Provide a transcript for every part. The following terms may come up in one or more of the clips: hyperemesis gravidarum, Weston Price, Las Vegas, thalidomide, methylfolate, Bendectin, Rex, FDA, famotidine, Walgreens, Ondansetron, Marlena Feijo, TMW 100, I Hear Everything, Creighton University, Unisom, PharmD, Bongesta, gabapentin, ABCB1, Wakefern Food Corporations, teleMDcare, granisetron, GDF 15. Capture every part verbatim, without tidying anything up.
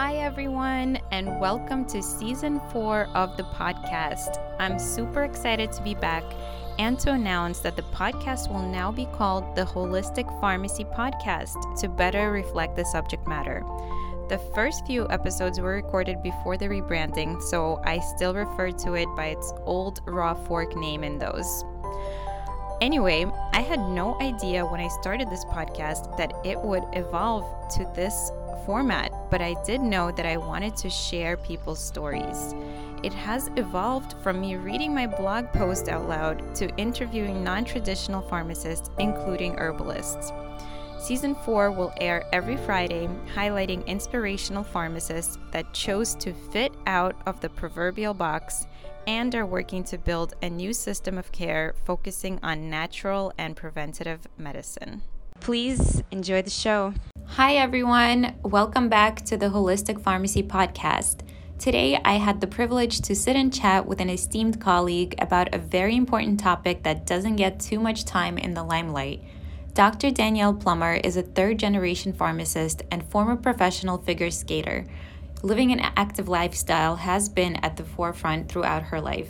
Hi everyone, and welcome to season four of the podcast. I'm super excited to be back and to announce that the podcast will now be called the Holistic Pharmacy Podcast to better reflect the subject matter. The first few episodes were recorded before the rebranding, so I still refer to it by its old raw fork name in those. Anyway, I had no idea when I started this podcast that it would evolve to this format, but I did know that I wanted to share people's stories. It has evolved from me reading my blog post out loud to interviewing non-traditional pharmacists, including herbalists. Season four will air every Friday, highlighting inspirational pharmacists that chose to fit out of the proverbial box and are working to build a new system of care focusing on natural and preventative medicine. Please enjoy the show. Hi everyone, welcome back to the Holistic Pharmacy Podcast. Today I had the privilege to sit and chat with an esteemed colleague about a very important topic that doesn't get too much time in the limelight. Doctor Danielle Plummer is a third-generation pharmacist and former professional figure skater. Living an active lifestyle has been at the forefront throughout her life.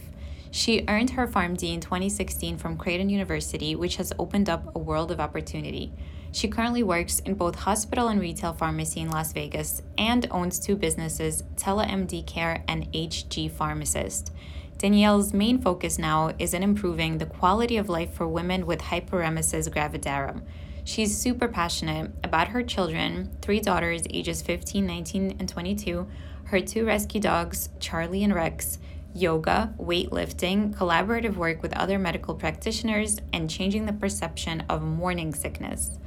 She earned her PharmD in twenty sixteen from Creighton University, which has opened up a world of opportunity. She currently works in both hospital and retail pharmacy in Las Vegas and owns two businesses, teleMDcare and H G Pharmacist. Danielle's main focus now is in improving the quality of life for women with hyperemesis gravidarum. She's super passionate about her children, three daughters ages fifteen, nineteen, and twenty-two, her two rescue dogs, Charlie and Rex, yoga, weightlifting, collaborative work with other medical practitioners, and changing the perception of morning sickness.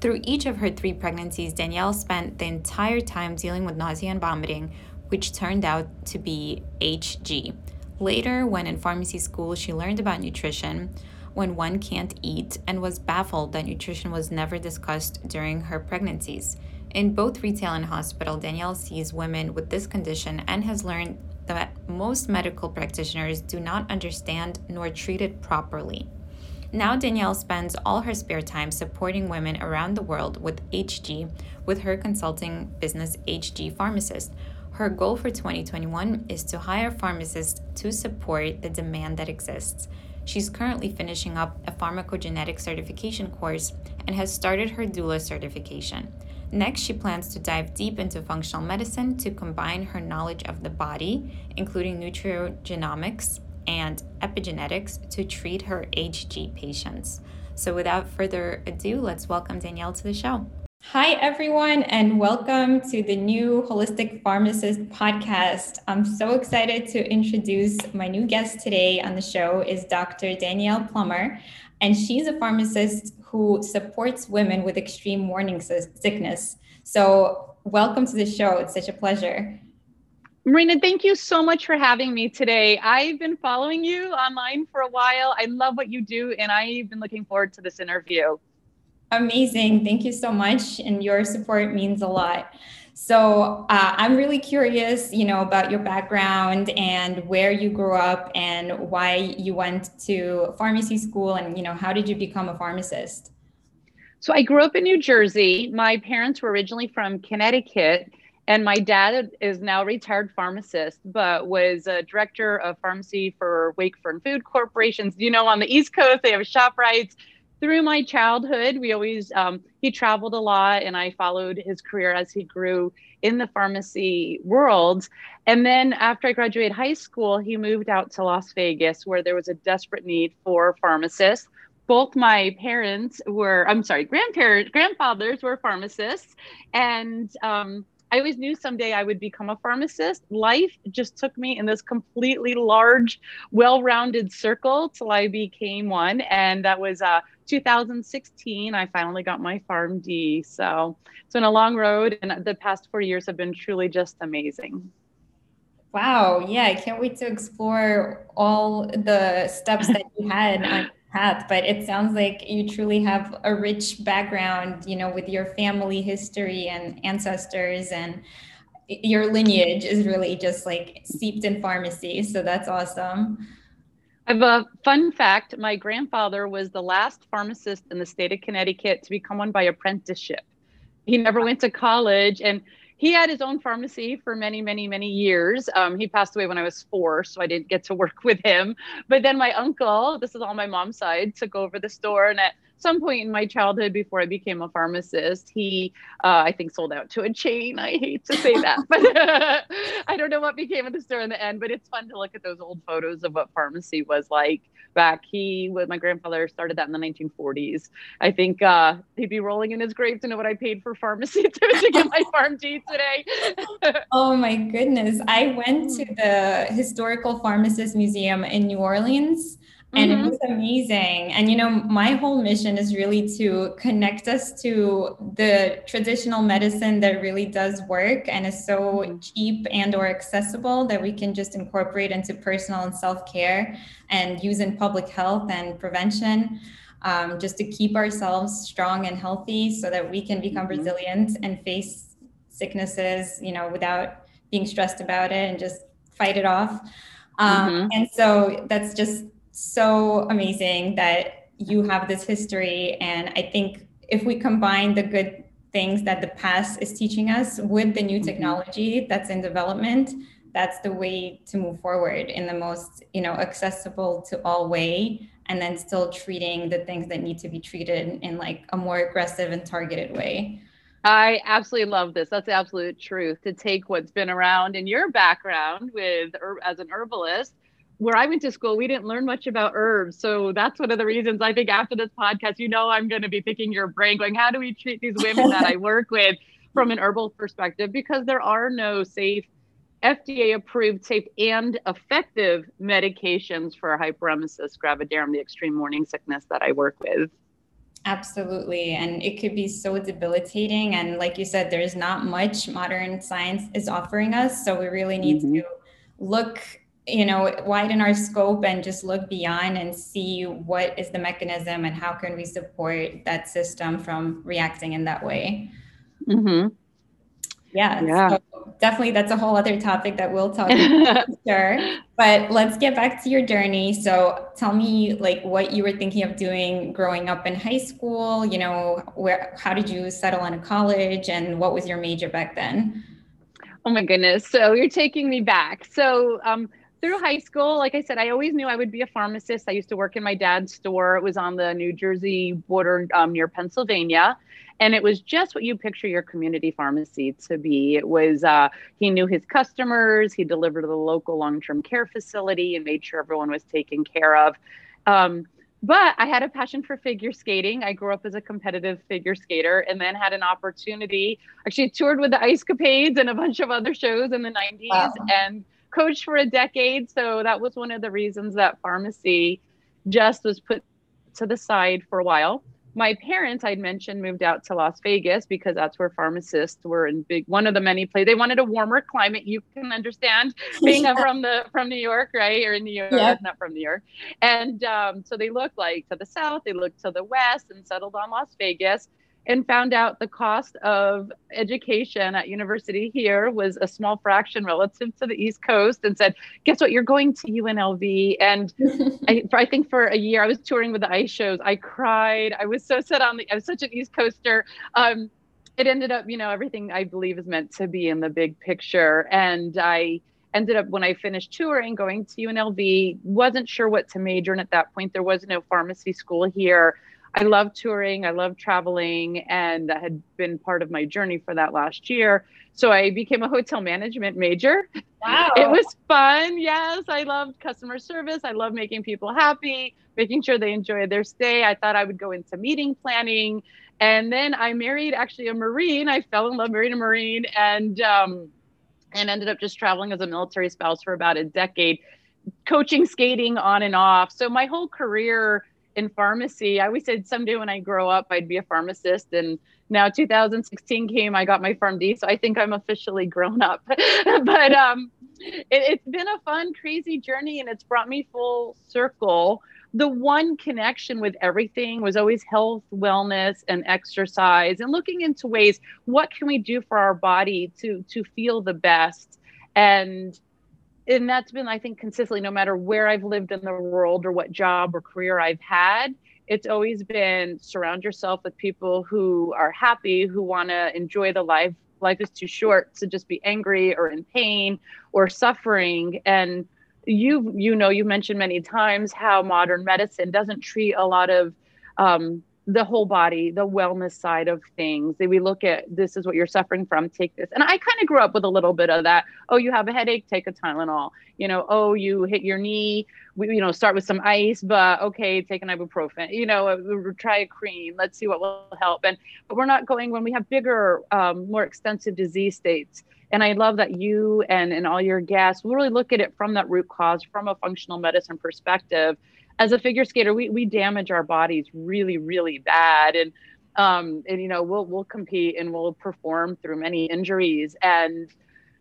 Through each of her three pregnancies, Danielle spent the entire time dealing with nausea and vomiting, which turned out to be H G. Later, when in pharmacy school, she learned about nutrition when one can't eat and was baffled that nutrition was never discussed during her pregnancies. In both retail and hospital, Danielle sees women with this condition and has learned that most medical practitioners do not understand nor treat it properly. Now Danielle spends all her spare time supporting women around the world with H G with her consulting business H G Pharmacist. Her goal for twenty twenty-one is to hire pharmacists to support the demand that exists. She's currently finishing up a pharmacogenetics certification course and has started her doula certification. Next, she plans to dive deep into functional medicine to combine her knowledge of the body, including nutrigenomics and epigenetics, to treat her H G patients. So without further ado, let's welcome Danielle to the show. Hi, everyone, and welcome to the new Holistic Pharmacist Podcast. I'm so excited to introduce my new guest today on the show is Doctor Danielle Plummer, and she's a pharmacist who supports women with extreme morning sickness. So welcome to the show. It's such a pleasure. Marlena, thank you so much for having me today. I've been following you online for a while. I love what you do, and I've been looking forward to this interview. Amazing. Thank you so much. And your support means a lot. So uh, I'm really curious, you know, about your background and where you grew up and why you went to pharmacy school and, you know, how did you become a pharmacist? So I grew up in New Jersey. My parents were originally from Connecticut, and my dad is now a retired pharmacist, but was a director of pharmacy for Wakefern Food Corporations. You know, on the East Coast, they have ShopRites. Through my childhood, we always, um, he traveled a lot, and I followed his career as he grew in the pharmacy world. And then after I graduated high school, he moved out to Las Vegas, where there was a desperate need for pharmacists. Both my parents were, I'm sorry, grandparents, grandfathers were pharmacists. And um, I always knew someday I would become a pharmacist. Life just took me in this completely large, well-rounded circle till I became one. And that was a uh, two thousand sixteen, I finally got my PharmD. So it's been a long road, and the past four years have been truly just amazing. Wow. Yeah. I can't wait to explore all the steps that you had on your path, but it sounds like you truly have a rich background, you know, with your family history and ancestors, and your lineage is really just like seeped in pharmacy. So that's awesome. I have a fun fact. My grandfather was the last pharmacist in the state of Connecticut to become one by apprenticeship. He never went to college, and he had his own pharmacy for many, many, many years. Um, he passed away when I was four, so I didn't get to work with him. But then my uncle, this is all my mom's side, took over the store. And at some point in my childhood, before I became a pharmacist, he, uh, I think, sold out to a chain. I hate to say that, but I don't know what became of the store in the end. But it's fun to look at those old photos of what pharmacy was like back. He, my grandfather, started that in the nineteen forties. I think uh, he'd be rolling in his grave to know what I paid for pharmacy to, to get my PharmD today. Oh my goodness! I went to the Historical Pharmacist Museum in New Orleans. And it was amazing. And, you know, my whole mission is really to connect us to the traditional medicine that really does work and is so cheap and or accessible that we can just incorporate into personal and self-care and use in public health and prevention, um, just to keep ourselves strong and healthy so that we can become mm-hmm. resilient and face sicknesses, you know, without being stressed about it and just fight it off. Um, mm-hmm. And so that's just so amazing that you have this history. And I think if we combine the good things that the past is teaching us with the new technology that's in development, that's the way to move forward in the most, you know, accessible to all way, and then still treating the things that need to be treated in like a more aggressive and targeted way. I absolutely love this. That's the absolute truth, to take what's been around in your background with as an herbalist. Where I went to school, we didn't learn much about herbs. So that's one of the reasons I think after this podcast, you know, I'm going to be picking your brain going, how do we treat these women that I work with from an herbal perspective? Because there are no safe, F D A approved, safe and effective medications for hyperemesis gravidarum, the extreme morning sickness that I work with. Absolutely. And it could be so debilitating. And like you said, there's not much modern science is offering us. So we really need mm-hmm. to look, you know, widen our scope and just look beyond and see what is the mechanism and how can we support that system from reacting in that way. Mm-hmm. Yeah, yeah. So definitely. That's a whole other topic that we'll talk about later. But let's get back to your journey. So tell me, like, what you were thinking of doing growing up in high school, you know, where, how did you settle on a college and what was your major back then? Oh my goodness. So you're taking me back. So, um, through high school, like I said, I always knew I would be a pharmacist. I used to work in my dad's store. It was on the New Jersey border um, near Pennsylvania. And it was just what you picture your community pharmacy to be. It was, uh, he knew his customers. He delivered to the local long-term care facility and made sure everyone was taken care of. Um, But I had a passion for figure skating. I grew up as a competitive figure skater and then had an opportunity, actually toured with the Ice Capades and a bunch of other shows in the nineties wow. and coached for a decade. So that was one of the reasons that pharmacy just was put to the side for a while. My parents, I'd mentioned, moved out to Las Vegas because that's where pharmacists were in big, one of the many places. They wanted a warmer climate. You can understand being yeah. from the from New York, right? Or in New York, yeah. not from New York. And um, so they looked like to the south, they looked to the west and settled on Las Vegas and found out the cost of education at university here was a small fraction relative to the East Coast and said, guess what, you're going to U N L V. And I, for, I think for a year, I was touring with the ice shows. I cried. I was so set on the, I was such an East Coaster. Um, it ended up, you know, everything I believe is meant to be in the big picture. And I ended up, when I finished touring, going to U N L V, wasn't sure what to major in at that point. There was no pharmacy school here. I love touring, I love traveling, and that had been part of my journey for that last year. So I became a hotel management major. Wow. It was fun, yes. I loved customer service. I loved making people happy, making sure they enjoyed their stay. I thought I would go into meeting planning. And then I married actually a Marine. I fell in love, married a Marine, and, um, and ended up just traveling as a military spouse for about a decade, coaching skating on and off. So my whole career in pharmacy, I always said someday when I grow up, I'd be a pharmacist. And now two thousand sixteen came, I got my PharmD. So I think I'm officially grown up. But um, it, it's been a fun, crazy journey and it's brought me full circle. The one connection with everything was always health, wellness, and exercise and looking into ways, what can we do for our body to, to feel the best? And And that's been, I think, consistently, no matter where I've lived in the world or what job or career I've had, it's always been surround yourself with people who are happy, who want to enjoy the life life is too short to just be angry or in pain or suffering. And you, you know, you mentioned many times how modern medicine doesn't treat a lot of um, the whole body, the wellness side of things. We look at, this is what you're suffering from, take this. And I kind of grew up with a little bit of that. Oh, you have a headache, take a Tylenol. You know, oh, you hit your knee, we, you know, start with some ice, but okay, take an ibuprofen. You know, try a cream. Let's see what will help. And but we're not going when we have bigger, um, more extensive disease states. And I love that you and, and all your guests will really look at it from that root cause, from a functional medicine perspective. As a figure skater, we, we damage our bodies really, really bad. And, um, and, you know, we'll, we'll compete and we'll perform through many injuries, and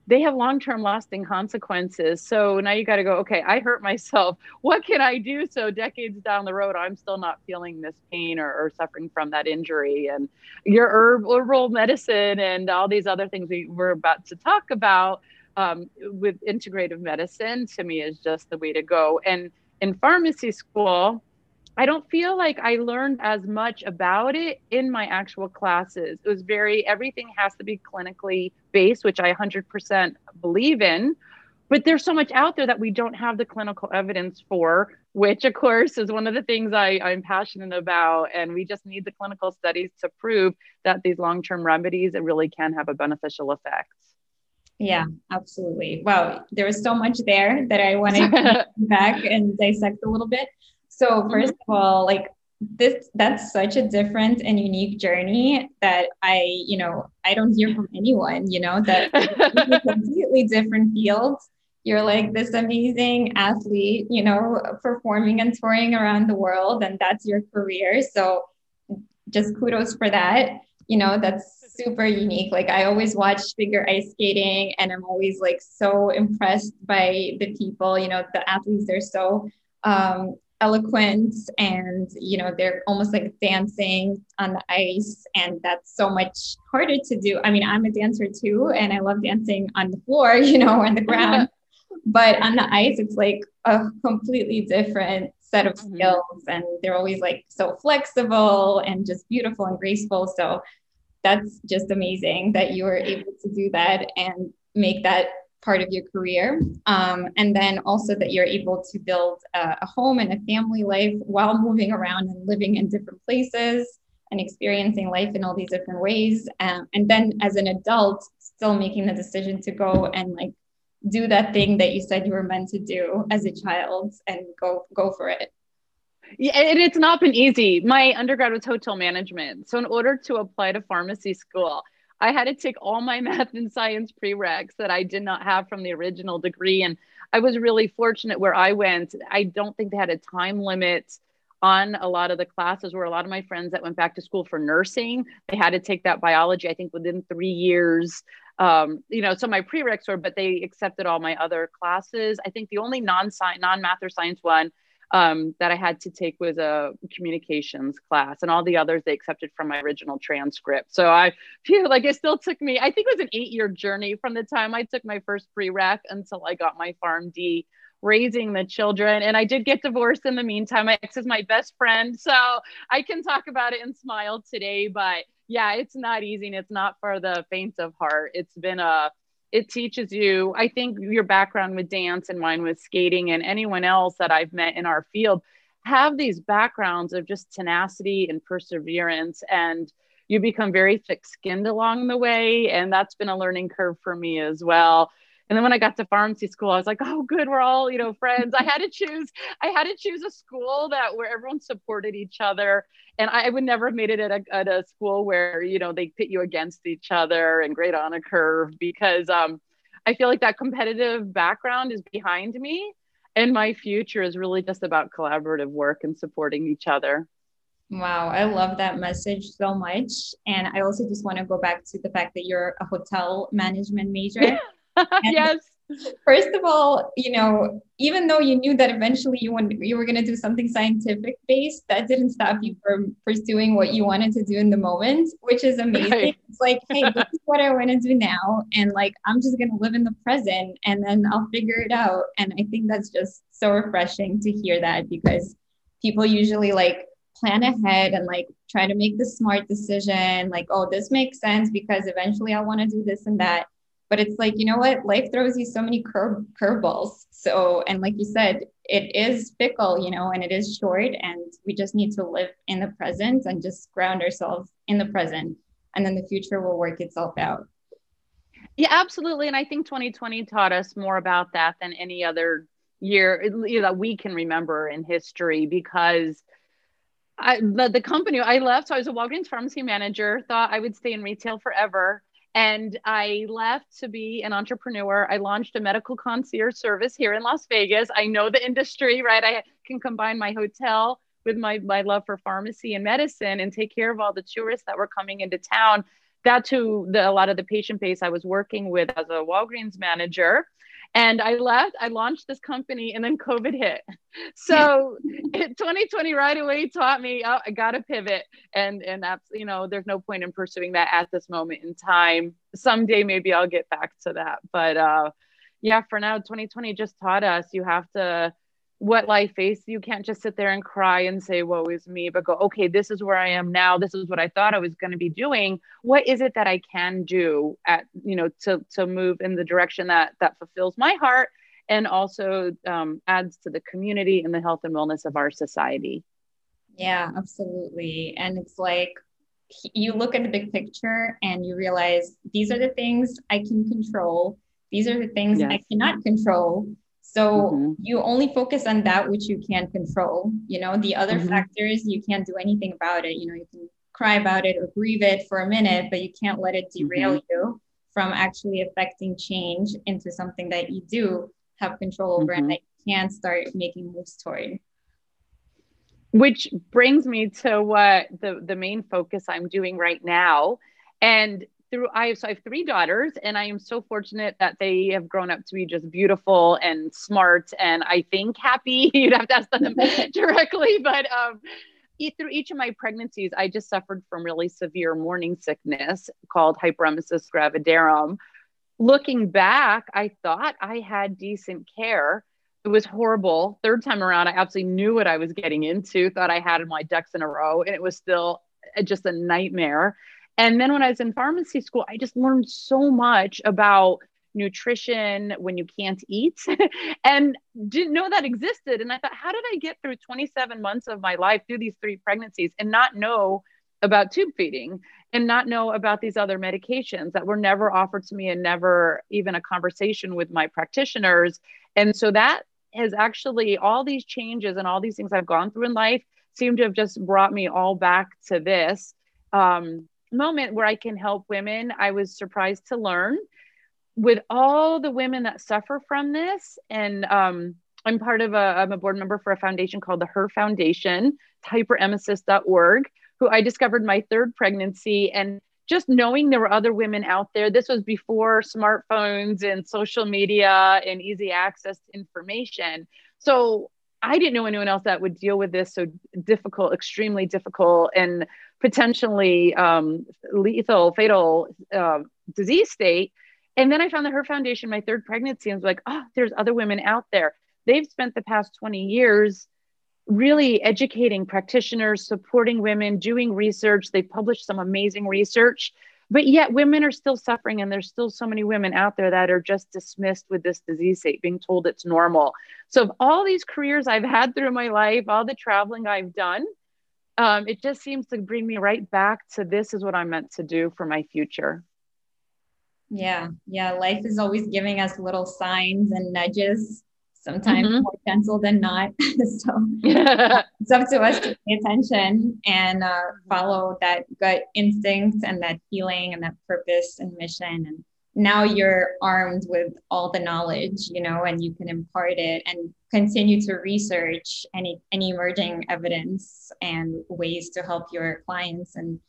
they have long-term lasting consequences. So now you got to go, okay, I hurt myself. What can I do so decades down the road, I'm still not feeling this pain or, or suffering from that injury? And your herb, herbal medicine and all these other things we were about to talk about, um, with integrative medicine, to me is just the way to go. And in pharmacy school, I don't feel like I learned as much about it in my actual classes. It was very, everything has to be clinically based, which I one hundred percent believe in, but there's so much out there that we don't have the clinical evidence for, which of course is one of the things I, I'm passionate about. And we just need the clinical studies to prove that these long-term remedies, it really can have a beneficial effect. Yeah, absolutely. Wow. There was so much there that I wanted to come back and dissect a little bit. So first of all, like this, that's such a different and unique journey that I, you know, I don't hear from anyone, you know, that completely different fields. You're like this amazing athlete, you know, performing and touring around the world, and that's your career. So just kudos for that. You know, that's super unique. Like I always watch figure ice skating and I'm always like so impressed by the people, you know, the athletes, they're so um, eloquent and, you know, they're almost like dancing on the ice, and that's so much harder to do. I mean, I'm a dancer too, and I love dancing on the floor, you know, on the ground, but on the ice, it's like a completely different set of skills, and they're always like so flexible and just beautiful and graceful. So that's just amazing that you were able to do that and make that part of your career. Um, and then also that you're able to build a, a home and a family life while moving around and living in different places and experiencing life in all these different ways. Um, and then as an adult, still making the decision to go and like do that thing that you said you were meant to do as a child and go, go for it. Yeah, and it's not been easy. My undergrad was hotel management. So in order to apply to pharmacy school, I had to take all my math and science prereqs that I did not have from the original degree. And I was really fortunate where I went. I don't think they had a time limit on a lot of the classes, where a lot of my friends that went back to school for nursing, they had to take that biology, I think within three years, um, you know, so my prereqs were, but they accepted all my other classes. I think the only non-science, non-math or science one um, that I had to take was a communications class, and all the others they accepted from my original transcript. So I feel like it still took me, I think it was an eight year journey from the time I took my first prereq until I got my PharmD, raising the children. And I did get divorced in the meantime. My ex is my best friend, so I can talk about it and smile today, but yeah, it's not easy, and it's not for the faint of heart. It's been a, it teaches you, I think your background with dance and mine with skating and anyone else that I've met in our field have these backgrounds of just tenacity and perseverance, and you become very thick-skinned along the way. And that's been a learning curve for me as well. And then when I got to pharmacy school, I was like, oh, good, we're all, you know, friends. I had to choose, I had to choose a school that where everyone supported each other. And I would never have made it at a, at a school where, you know, they pit you against each other and grade on a curve, because um, I feel like that competitive background is behind me, and my future is really just about collaborative work and supporting each other. Wow. I love that message so much. And I also just want to go back to the fact that you're a hotel management major. Yes. First of all, you know, even though you knew that eventually you want, you were going to do something scientific based, that didn't stop you from pursuing what you wanted to do in the moment, which is amazing. Right. It's like, hey, this is what I want to do now. And like, I'm just going to live in the present, and then I'll figure it out. And I think that's just so refreshing to hear that, because people usually like plan ahead and like try to make the smart decision, like, oh, this makes sense because eventually I want to do this and that. But it's like, you know what, life throws you so many curve curveballs. So, and like you said, it is fickle, you know, and it is short, and we just need to live in the present and just ground ourselves in the present, and then the future will work itself out. Yeah, absolutely. And I think twenty twenty taught us more about that than any other year, you know, that we can remember in history, because I, the, the company I left, so I was a Walgreens pharmacy manager, thought I would stay in retail forever. And I left to be an entrepreneur. I launched a medical concierge service here in Las Vegas. I know the industry, right? I can combine my hotel with my, my love for pharmacy and medicine and take care of all the tourists that were coming into town. That's who the, a lot of the patient base I was working with as a Walgreens manager. And I left, I launched this company, and then COVID hit. So twenty twenty right away taught me, oh, I got to pivot. And, and that's, you know, there's no point in pursuing that at this moment in time. Someday, maybe I'll get back to that. But uh, yeah, for now, twenty twenty just taught us, you have to, what life faces, you can't just sit there and cry and say, woe is me, but go, okay, this is where I am now. This is what I thought I was going to be doing. What is it that I can do at, you know, to, to move in the direction that, that fulfills my heart and also um, adds to the community and the health and wellness of our society. Yeah, absolutely. And it's like, you look at the big picture and you realize these are the things I can control. These are the things yes. I cannot control. So mm-hmm. you only focus on that which you can control, you know, the other mm-hmm. factors, you can't do anything about it. You know, you can cry about it or grieve it for a minute, but you can't let it derail mm-hmm. you from actually affecting change into something that you do have control over mm-hmm. and that you can start making moves toward. Which brings me to what the, the main focus I'm doing right now. And Through, I have, so I have three daughters, and I am so fortunate that they have grown up to be just beautiful and smart, and I think happy. You'd have to ask them directly, but um, through each of my pregnancies, I just suffered from really severe morning sickness called hyperemesis gravidarum. Looking back, I thought I had decent care. It was horrible. Third time around, I absolutely knew what I was getting into, thought I had my ducks in a row, and it was still just a nightmare. And then when I was in pharmacy school, I just learned so much about nutrition when you can't eat and didn't know that existed. And I thought, how did I get through twenty-seven months of my life through these three pregnancies and not know about tube feeding and not know about these other medications that were never offered to me and never even a conversation with my practitioners? And so that has actually all these changes and all these things I've gone through in life seem to have just brought me all back to this. Um, moment where I can help women. I was surprised to learn with all the women that suffer from this. And um, I'm part of a, I'm a board member for a foundation called the Her Foundation, hyperemesis dot org, who I discovered my third pregnancy. And just knowing there were other women out there, this was before smartphones and social media and easy access to information. So I didn't know anyone else that would deal with this. So difficult, extremely difficult, and potentially um, lethal, fatal uh, disease state. And then I found the Her Foundation, my third pregnancy, and was like, oh, there's other women out there. They've spent the past twenty years really educating practitioners, supporting women, doing research. They published some amazing research, but yet women are still suffering. And there's still so many women out there that are just dismissed with this disease state, being told it's normal. So of all these careers I've had through my life, all the traveling I've done, um, it just seems to bring me right back to this is what I'm meant to do for my future. Yeah. Yeah. Life is always giving us little signs and nudges, sometimes mm-hmm. more gentle than not. So it's up to us to pay attention and uh, follow that gut instinct and that feeling and that purpose and mission. And now you're armed with all the knowledge, you know, and you can impart it and continue to research any, any emerging evidence and ways to help your clients and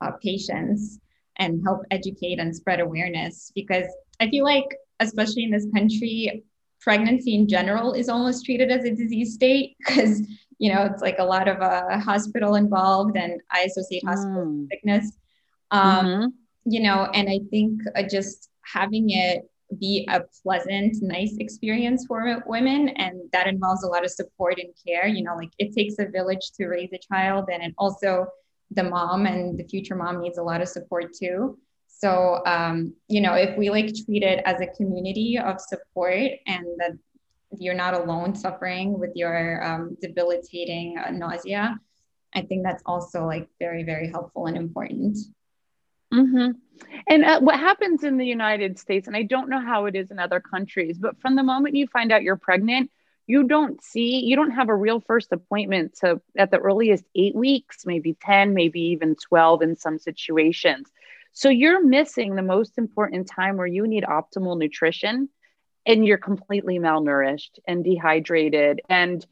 uh, patients and help educate and spread awareness. Because I feel like, especially in this country, pregnancy in general is almost treated as a disease state because, you know, it's like a lot of uh, hospital involved, and I associate hospital mm. sickness, um, mm-hmm. you know, and I think uh, just having it be a pleasant, nice experience for women. And that involves a lot of support and care. You know, like it takes a village to raise a child, and it also the mom and the future mom needs a lot of support too. So, um, you know, if we like treat it as a community of support and that you're not alone suffering with your um, debilitating uh, nausea, I think that's also like very, very helpful and important. Mm-hmm. And uh, what happens in the United States, and I don't know how it is in other countries, but from the moment you find out you're pregnant, you don't see, you don't have a real first appointment to at the earliest eight weeks, maybe ten, maybe even twelve in some situations. So you're missing the most important time where you need optimal nutrition, and you're completely malnourished and dehydrated. And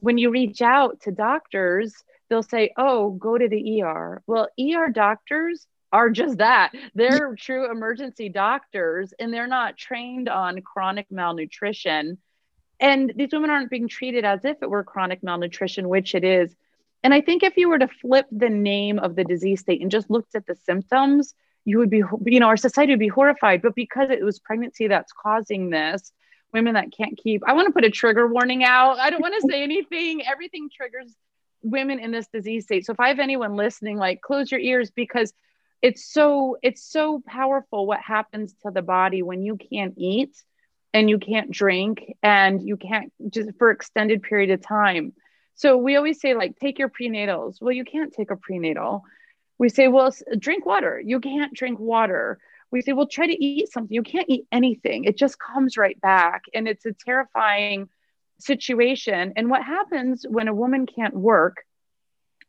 when you reach out to doctors, they'll say, oh, go to the E R. Well, E R doctors are just that. They're true emergency doctors, and they're not trained on chronic malnutrition. And these women aren't being treated as if it were chronic malnutrition, which it is. And I think if you were to flip the name of the disease state and just looked at the symptoms, you would be, you know, our society would be horrified. But because it was pregnancy that's causing this, women that can't keep, I want to put a trigger warning out. I don't want to say anything. Everything triggers women in this disease state. So if I have anyone listening, like close your ears, because It's so, it's so powerful what happens to the body when you can't eat and you can't drink and you can't just for extended period of time. So we always say like, take your prenatals. Well, you can't take a prenatal. We say, well, drink water. You can't drink water. We say, well, try to eat something. You can't eat anything. It just comes right back. And it's a terrifying situation. And what happens when a woman can't work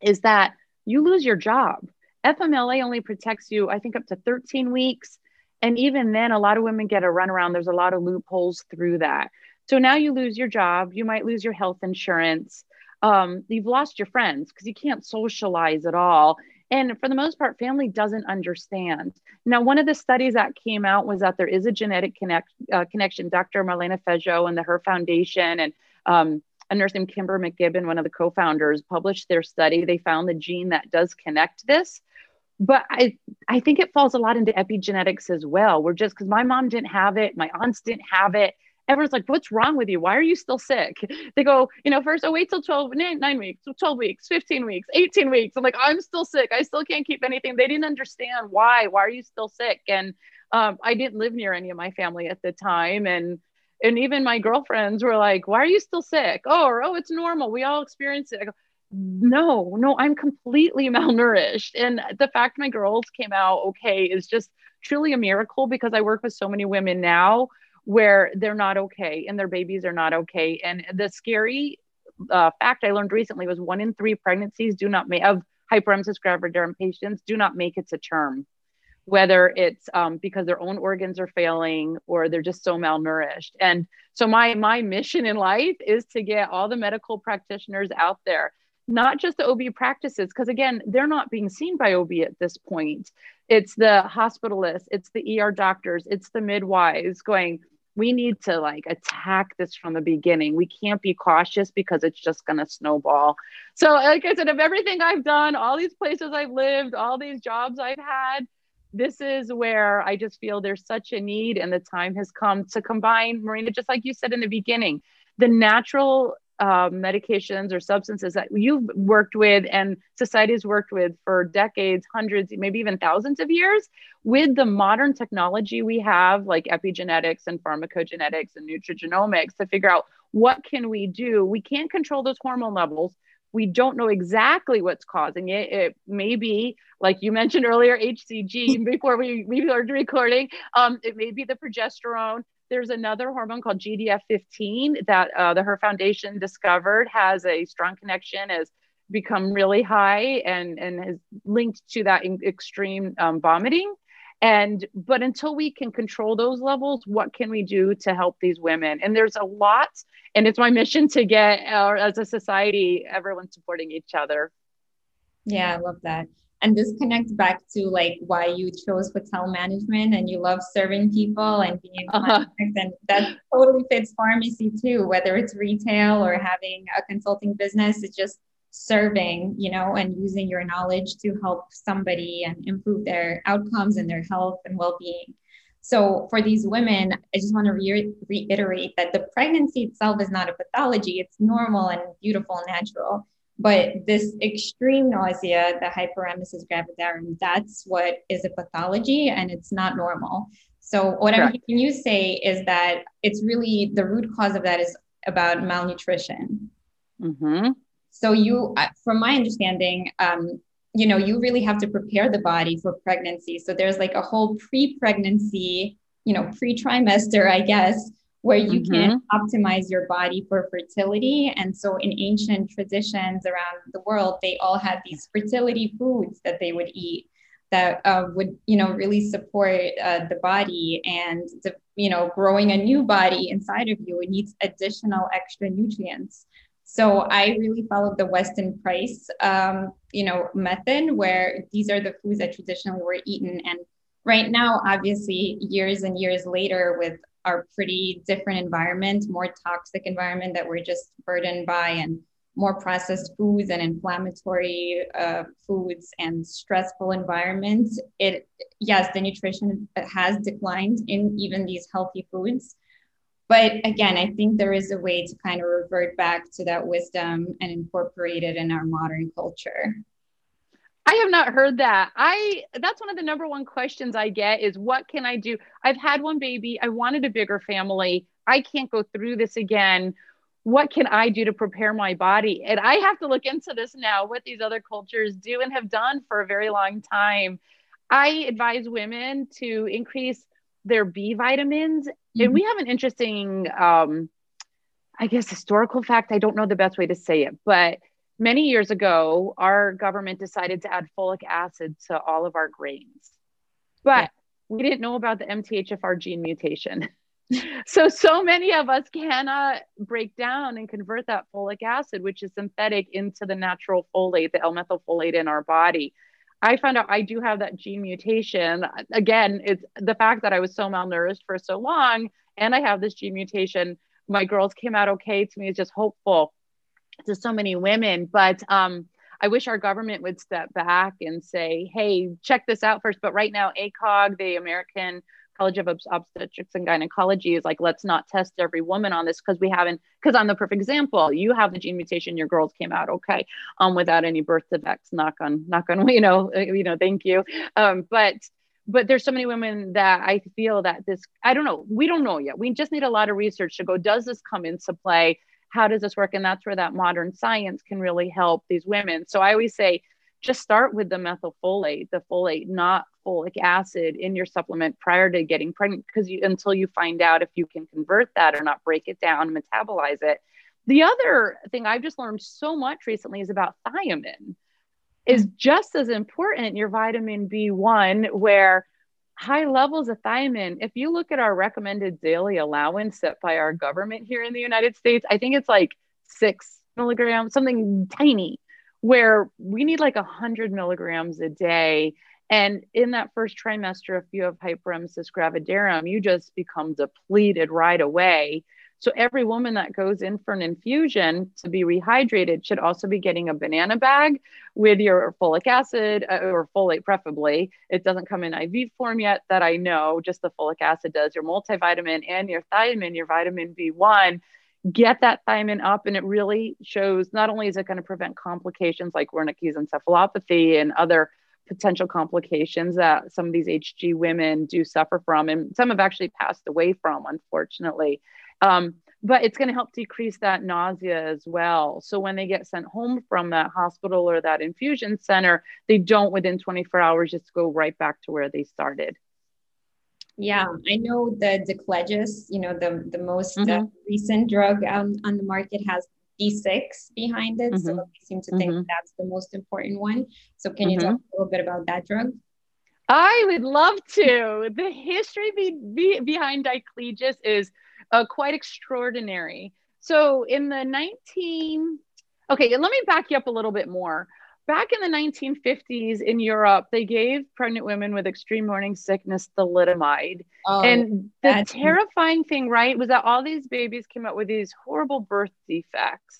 is that you lose your job. F M L A only protects you, I think, up to thirteen weeks. And even then, a lot of women get a runaround. There's a lot of loopholes through that. So now you lose your job. You might lose your health insurance. Um, you've lost your friends because you can't socialize at all. And for the most part, family doesn't understand. Now, one of the studies that came out was that there is a genetic connect, uh, connection. Doctor Marlena Feijo and the Her Foundation and um, a nurse named Kimber MacGibbon, one of the co-founders, published their study. They found the gene that does connect this. But I, I think it falls a lot into epigenetics as well. We're just, because my mom didn't have it. My aunts didn't have it. Everyone's like, what's wrong with you? Why are you still sick? They go, you know, first, oh, wait till twelve, nine, nine weeks, twelve weeks, fifteen weeks, eighteen weeks. I'm like, I'm still sick. I still can't keep anything. They didn't understand why. Why are you still sick? And um, I didn't live near any of my family at the time. And and even my girlfriends were like, why are you still sick? Oh, or, oh, it's normal. We all experience it. I go, no, no, I'm completely malnourished. And the fact my girls came out okay is just truly a miracle, because I work with so many women now where they're not okay and their babies are not okay. And the scary uh, fact I learned recently was one in three pregnancies do not make, of hyperemesis gravidarum patients do not make it to term, whether it's um, because their own organs are failing or they're just so malnourished. And so my my mission in life is to get all the medical practitioners out there, not just the O B practices, because again, they're not being seen by O B at this point. It's the hospitalists, it's the E R doctors, it's the midwives going, we need to like attack this from the beginning. We can't be cautious because it's just going to snowball. So like I said, of everything I've done, all these places I've lived, all these jobs I've had, this is where I just feel there's such a need, and the time has come to combine, Marina, just like you said in the beginning, the natural Uh, medications or substances that you've worked with and society's worked with for decades, hundreds, maybe even thousands of years, with the modern technology we have, like epigenetics and pharmacogenetics and nutrigenomics, to figure out what can we do. We can't control those hormone levels. We don't know exactly what's causing it. It may be, like you mentioned earlier, H C G, before we, we started recording, um, it may be the progesterone. There's another hormone called G D F fifteen that uh, the Her Foundation discovered has a strong connection, has become really high, and and has linked to that in extreme um, vomiting. And but until we can control those levels, what can we do to help these women? And there's a lot, and it's my mission to get our, as a society, everyone supporting each other. Yeah, I love that. And this connects back to like why you chose hotel management, and you love serving people and being uh-huh. and that totally fits pharmacy too, whether it's retail or having a consulting business. It's just serving, you know, and using your knowledge to help somebody and improve their outcomes and their health and well-being. So for these women, I just want to re- reiterate that the pregnancy itself is not a pathology. It's normal and beautiful and natural. But this extreme nausea, the hyperemesis gravidarum, that's what is a pathology, and it's not normal. So what Correct. I'm hearing you say is that it's really the root cause of that is about malnutrition. Mm-hmm. So you, from my understanding, um, you know, you really have to prepare the body for pregnancy. So there's like a whole pre-pregnancy, you know, pre-trimester, I guess, where you mm-hmm. can optimize your body for fertility. And so in ancient traditions around the world, they all had these fertility foods that they would eat that uh, would, you know, really support uh, the body and, the, you know, growing a new body inside of you. It needs additional extra nutrients. So I really followed the Weston Price, um, you know, method where these are the foods that traditionally were eaten. And right now, obviously, years and years later with our pretty different environment, more toxic environment that we're just burdened by, and more processed foods and inflammatory uh, foods and stressful environments, it, yes, the nutrition has declined in even these healthy foods. But again, I think there is a way to kind of revert back to that wisdom and incorporate it in our modern culture. I have not heard that. I, that's one of the number one questions I get is, what can I do? I've had one baby. I wanted a bigger family. I can't go through this again. What can I do to prepare my body? And I have to look into this now, what these other cultures do and have done for a very long time. I advise women to increase their B vitamins. Mm-hmm. And we have an interesting, um, I guess, historical fact. I don't know the best way to say it, but many years ago, our government decided to add folic acid to all of our grains, but yeah. we didn't know about the M T H F R gene mutation. so, so many of us cannot break down and convert that folic acid, which is synthetic, into the natural folate, the L-methylfolate in our body. I found out I do have that gene mutation. Again, it's the fact that I was so malnourished for so long and I have this gene mutation. My girls came out okay. To me, it's just hopeful. To so many women, but um, I wish our government would step back and say, hey, check this out first. But right now, ACOG, the American College of Obstetrics and Gynecology, is like, let's not test every woman on this because we haven't, because I'm the perfect example. You have the gene mutation, your girls came out okay, um, without any birth defects, knock on, knock on, you know, you know, thank you. Um, but But there's so many women that I feel that this, I don't know, we don't know yet. We just need a lot of research to go, does this come into play? How does this work? And that's where that modern science can really help these women. So I always say, just start with the methylfolate, the folate, not folic acid, in your supplement prior to getting pregnant, because you, until you find out if you can convert that or not, break it down, metabolize it. The other thing I've just learned so much recently is about thiamine is just as important, your vitamin B one, where high levels of thiamine, if you look at our recommended daily allowance set by our government here in the United States, I think it's like six milligrams, something tiny, where we need like a hundred milligrams a day. And in that first trimester, if you have hyperemesis gravidarum, you just become depleted right away. So every woman that goes in for an infusion to be rehydrated should also be getting a banana bag with your folic acid uh, or folate, preferably. It doesn't come in I V form yet that I know, just the folic acid does, your multivitamin and your thiamine, your vitamin B one. Get that thiamine up, and it really shows, not only is it going to prevent complications like Wernicke's encephalopathy and other potential complications that some of these H G women do suffer from, and some have actually passed away from, unfortunately. Um, but it's going to help decrease that nausea as well. So when they get sent home from that hospital or that infusion center, they don't within twenty-four hours just go right back to where they started. Yeah, I know the Diclegis, you know, the, the most mm-hmm. uh, recent drug um, on the market has B six behind it. Mm-hmm. So we seem to think mm-hmm. that's the most important one. So can you mm-hmm. talk a little bit about that drug? I would love to. The history be- be- behind Diclegis is Uh, quite extraordinary. So in the 19, okay, let me back you up a little bit more. Back in the nineteen fifties in Europe, they gave pregnant women with extreme morning sickness thalidomide. Oh, and the terrifying thing, right, was that all these babies came out with these horrible birth defects.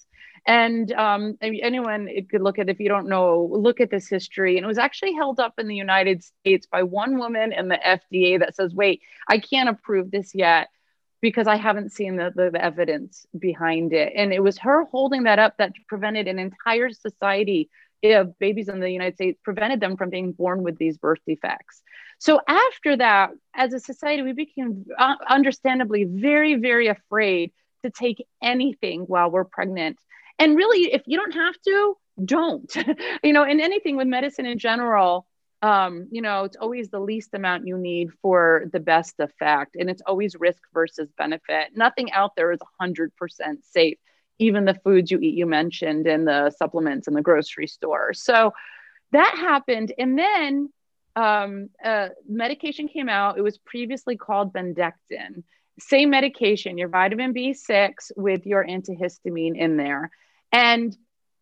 And um, anyone it could look at, if you don't know, look at this history. And it was actually held up in the United States by one woman and the F D A that says, wait, I can't approve this yet because I haven't seen the, the, the evidence behind it. And it was her holding that up that prevented an entire society of babies in the United States, prevented them from being born with these birth defects. So after that, as a society, we became uh, understandably very, very afraid to take anything while we're pregnant. And really, if you don't have to, don't. You know, in anything with medicine in general, um, you know, it's always the least amount you need for the best effect. And it's always risk versus benefit. Nothing out there is one hundred percent safe, even the foods you eat, you mentioned, and the supplements in the grocery store. So that happened. And then um, uh, medication came out. It was previously called Bendectin. Same medication, your vitamin B six with your antihistamine in there. And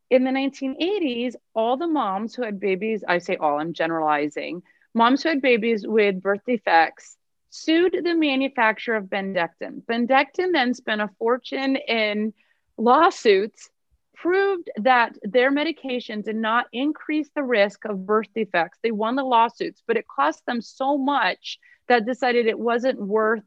in the nineteen eighties, all the moms who had babies, I say all, I'm generalizing, moms who had babies with birth defects sued the manufacturer of Bendectin. Bendectin then spent a fortune in lawsuits, proved that their medication did not increase the risk of birth defects. They won the lawsuits, but it cost them so much that decided it wasn't worth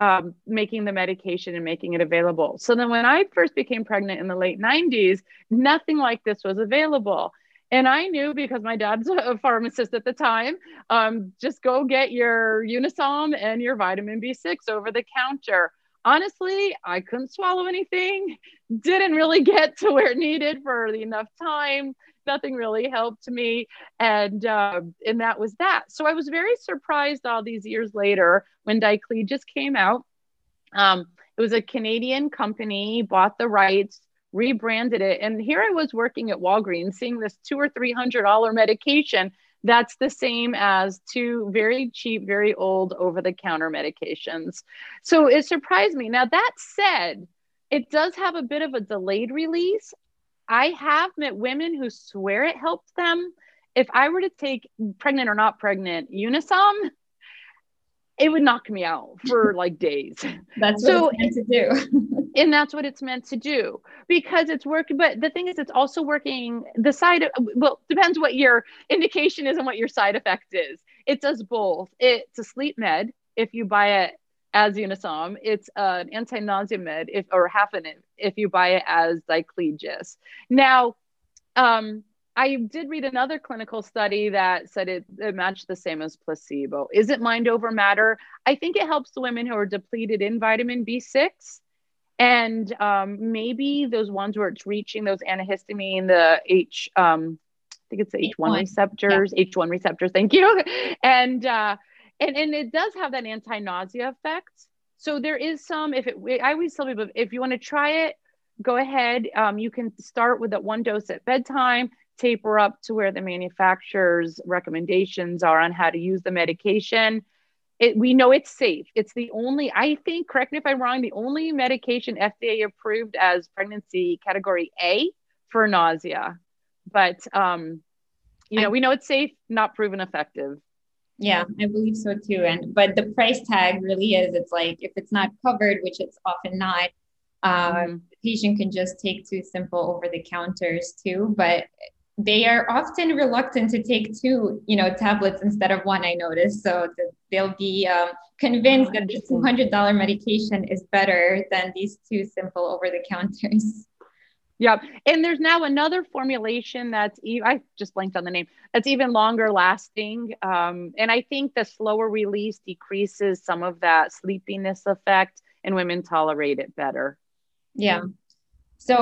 Um, making the medication and making it available. So then when I first became pregnant in the late nineties, nothing like this was available. And I knew, because my dad's a pharmacist at the time, um, just go get your Unisom and your vitamin B six over the counter. Honestly, I couldn't swallow anything, didn't really get to where it needed for enough time. Nothing really helped me. And, uh, and that was that. So I was very surprised all these years later when Diclegis came out. Um, it was a Canadian company, bought the rights, rebranded it. And here I was working at Walgreens, seeing this two or three hundred dollars medication that's the same as two very cheap, very old over-the-counter medications. So it surprised me. Now that said, it does have a bit of a delayed release. I have met women who swear it helped them. If I were to take, pregnant or not pregnant, Unisom, it would knock me out for like days. That's so, what it's meant to do. And that's what it's meant to do, because it's working. But the thing is, it's also working the side, of, well, depends what your indication is and what your side effect is. It does both. It's a sleep med if you buy it as Unisom. It's an anti-nausea med, if, or half an if you buy it as Diclegis. Now, um, I did read another clinical study that said it, it matched the same as placebo. Is it mind over matter? I think it helps the women who are depleted in vitamin B six. And um, maybe those ones where it's reaching those antihistamine, the H, um, I think it's the H one, H one receptors, yeah. H one receptors, thank you. And uh, And, and it does have that anti-nausea effect. So there is some, if it, I always tell people, if you want to try it, go ahead. Um, you can start with that one dose at bedtime, taper up to where the manufacturer's recommendations are on how to use the medication. It, we know it's safe. It's the only, I think, correct me if I'm wrong, the only medication F D A approved as pregnancy category A for nausea. But, um, you know, we know it's safe, not proven effective. Yeah, I believe so too. And, but the price tag really is, it's like, if it's not covered, which it's often not, um, mm-hmm. the patient can just take two simple over the counters too, but they are often reluctant to take two, you know, tablets instead of one, I noticed. So th- they'll be um, convinced oh, that this two hundred dollars medication is better than these two simple over the counters. Yeah. And there's now another formulation that's, e- I just blanked on the name, that's even longer lasting. Um, and I think the slower release decreases some of that sleepiness effect, and women tolerate it better. Yeah. So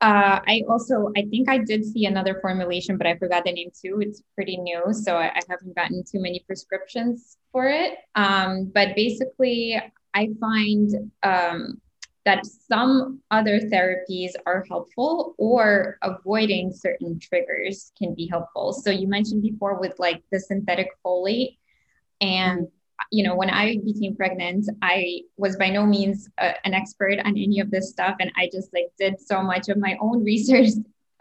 uh, I also, I think I did see another formulation, but I forgot the name too. It's pretty new. So I, I haven't gotten too many prescriptions for it. Um, but basically I find, um, that some other therapies are helpful, or avoiding certain triggers can be helpful. So you mentioned before with like the synthetic folate, and, you know, when I became pregnant, I was by no means uh, an expert on any of this stuff. And I just like did so much of my own research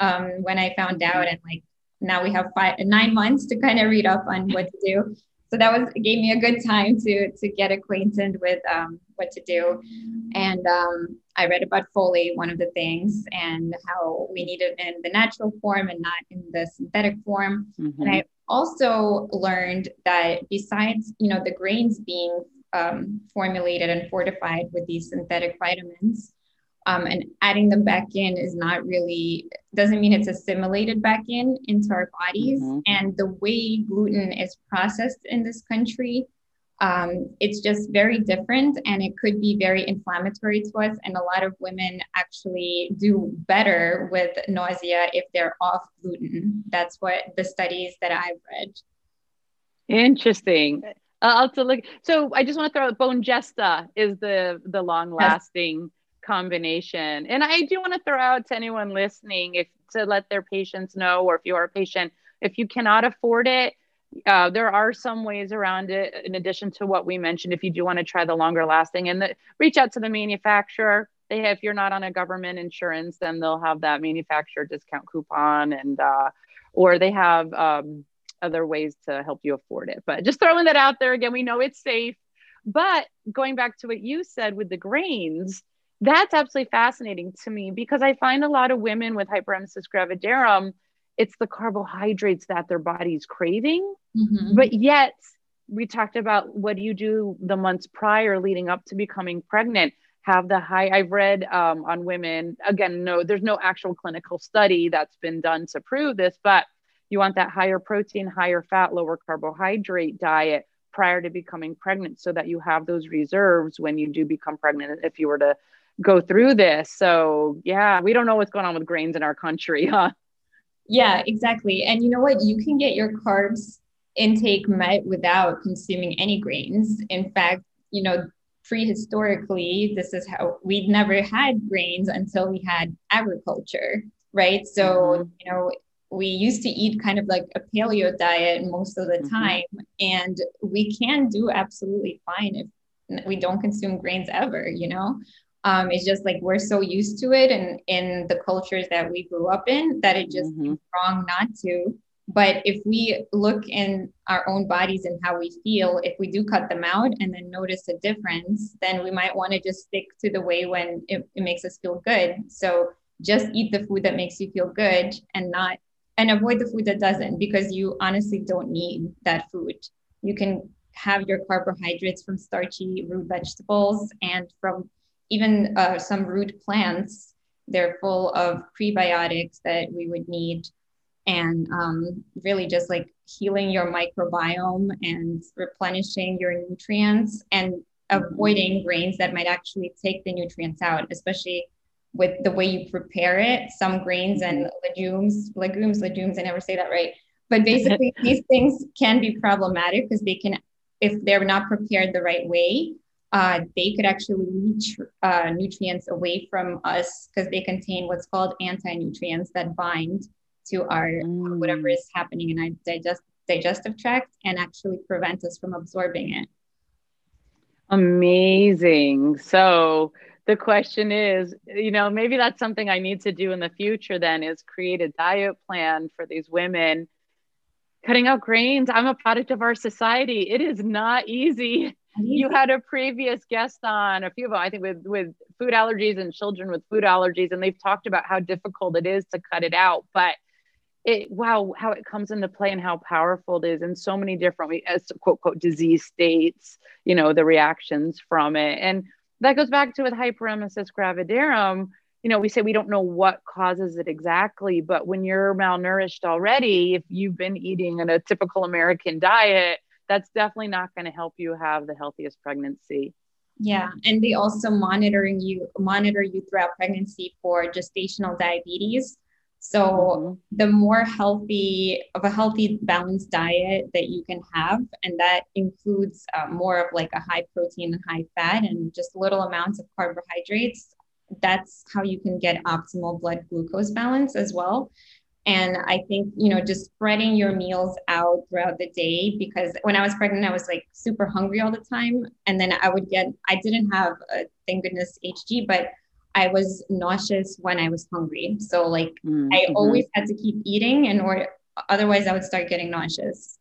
um, when I found out, and like, now we have five, nine months to kind of read up on what to do. So that was, it gave me a good time to to get acquainted with um, what to do. And um, I read about folate, one of the things, and how we need it in the natural form and not in the synthetic form. Mm-hmm. And I also learned that besides, you know, the grains being um, formulated and fortified with these synthetic vitamins, Um, and adding them back in is not really, doesn't mean it's assimilated back in into our bodies. Mm-hmm. And the way gluten is processed in this country, um, it's just very different, and it could be very inflammatory to us. And a lot of women actually do better with nausea if they're off gluten. That's what the studies that I've read. Interesting. I'll to look. So I just want to throw out Bongesta is the, the long lasting. Yes. Combination. And I do want to throw out to anyone listening, if to let their patients know, or if you are a patient, if you cannot afford it, uh, there are some ways around it. In addition to what we mentioned, if you do want to try the longer lasting, and the, reach out to the manufacturer. They have, if you're not on a government insurance, then they'll have that manufacturer discount coupon, and uh, or they have um, other ways to help you afford it. But just throwing that out there again, we know it's safe. But going back to what you said with the grains, that's absolutely fascinating to me, because I find a lot of women with hyperemesis gravidarum, it's the carbohydrates that their body's craving. Mm-hmm. But yet we talked about, what do you do the months prior leading up to becoming pregnant? Have the high, I've read um, on women, again, no, there's no actual clinical study that's been done to prove this, but you want that higher protein, higher fat, lower carbohydrate diet prior to becoming pregnant, so that you have those reserves when you do become pregnant, if you were to go through this. So yeah, we don't know what's going on with grains in our country, huh? Yeah, exactly. And you know what? You can get your carbs intake met without consuming any grains. In fact, you know, prehistorically, this is how we'd never had grains until we had agriculture, right? So, mm-hmm. you know, we used to eat kind of like a paleo diet most of the mm-hmm. time, and we can do absolutely fine if we don't consume grains ever, you know? Um, it's just like we're so used to it, and in the cultures that we grew up in, that it just mm-hmm. is wrong not to. But if we look in our own bodies and how we feel, if we do cut them out and then notice a difference, then we might want to just stick to the way when it, it makes us feel good. So just eat the food that makes you feel good, and not, and avoid the food that doesn't, because you honestly don't need that food. You can have your carbohydrates from starchy root vegetables and from even uh, some root plants. They're full of prebiotics that we would need, and um, really just like healing your microbiome and replenishing your nutrients, and avoiding grains that might actually take the nutrients out, especially with the way you prepare it. Some grains and legumes, legumes, legumes, I never say that right. But basically these things can be problematic, because they can, if they're not prepared the right way, Uh, they could actually leach uh, nutrients away from us, because they contain what's called anti-nutrients that bind to our mm. whatever is happening in our digest- digestive tract, and actually prevent us from absorbing it. Amazing. So the question is, you know, maybe that's something I need to do in the future then, is create a diet plan for these women. Cutting out grains, I'm a product of our society. It is not easy. You had a previous guest on, a few of them, I think, with, with food allergies and children with food allergies, and they've talked about how difficult it is to cut it out. But it, wow, how it comes into play and how powerful it is in so many different, as quote, quote, disease states, you know, the reactions from it. And that goes back to with hyperemesis gravidarum, you know, we say we don't know what causes it exactly, but when you're malnourished already, if you've been eating in a typical American diet, that's definitely not going to help you have the healthiest pregnancy. Yeah. And they also monitoring you, monitor you throughout pregnancy for gestational diabetes. So mm-hmm. the more healthy of a healthy balanced diet that you can have, and that includes uh, more of like a high protein and high fat and just little amounts of carbohydrates, that's how you can get optimal blood glucose balance as well. And I think, you know, just spreading your meals out throughout the day, because when I was pregnant, I was like super hungry all the time. And then I would get, I didn't have, a, thank goodness, H G, but I was nauseous when I was hungry. So like, mm-hmm. I always had to keep eating, and or otherwise I would start getting nauseous.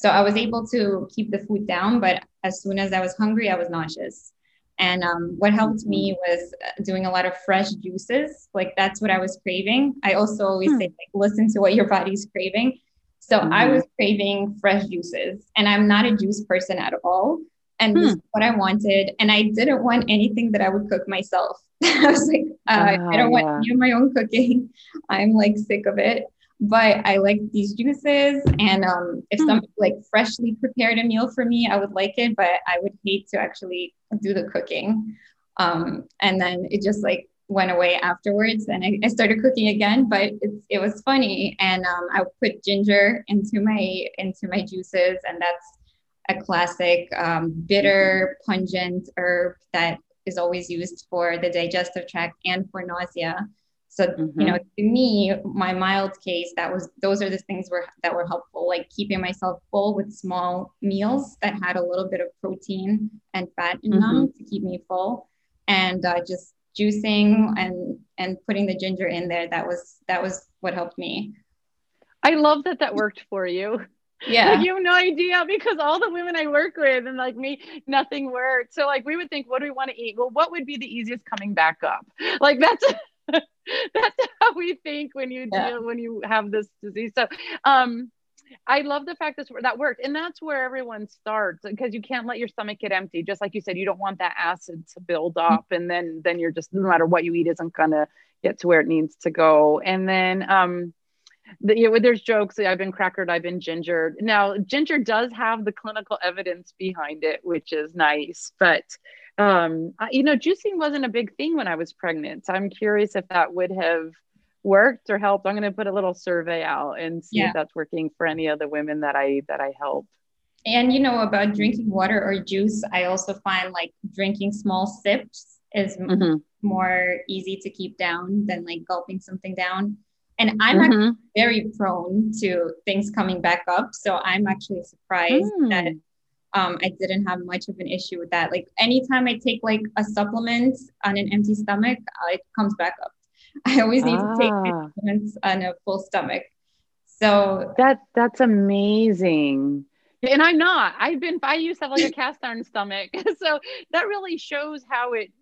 So I was able to keep the food down, but as soon as I was hungry, I was nauseous. And um, what helped me was doing a lot of fresh juices. Like, that's what I was craving. I also always hmm. say, like, listen to what your body's craving. So mm-hmm. I was craving fresh juices, and I'm not a juice person at all. And hmm. this is what I wanted. And I didn't want anything that I would cook myself. I was like, uh, oh, I don't yeah. want any of my own cooking. I'm like sick of it. But I like these juices. And um, if hmm. somebody like freshly prepared a meal for me, I would like it, but I would hate to actually do the cooking. Um, and then it just like went away afterwards. And I, I started cooking again, but it, it was funny. And um, I would put ginger into my, into my juices. And that's a classic um, bitter, pungent herb that is always used for the digestive tract and for nausea. So, mm-hmm. you know, to me, my mild case, that was, those are the things were, that were helpful, like keeping myself full with small meals that had a little bit of protein and fat in mm-hmm. them to keep me full, and uh, just juicing and, and putting the ginger in there. That was, that was what helped me. I love that that worked for you. Yeah. Like, you have no idea, because all the women I work with and like me, nothing worked. So like, we would think, what do we want to eat? Well, what would be the easiest coming back up? Like, that's, that's how we think when you yeah. deal, when you have this disease. So, um, I love the fact that that worked, and that's where everyone starts, because you can't let your stomach get empty. Just like you said, you don't want that acid to build up, and then, then you're just, no matter what you eat, isn't going to get to where it needs to go. And then, um, The, you know, there's jokes. I've been crackered. I've been gingered. Now, ginger does have the clinical evidence behind it, which is nice. But, um, I, you know, juicing wasn't a big thing when I was pregnant. So I'm curious if that would have worked or helped. I'm going to put a little survey out and see yeah. if that's working for any of the women that I that I help. And, you know, about drinking water or juice, I also find like drinking small sips is mm-hmm. more easy to keep down than like gulping something down. And I'm mm-hmm. actually very prone to things coming back up. So I'm actually surprised mm. that um, I didn't have much of an issue with that. Like, anytime I take like a supplement on an empty stomach, uh, it comes back up. I always need ah. to take my supplements on a full stomach. So that that's amazing. And I'm not, I've been, I used to have like a cast iron stomach. So that really shows how it,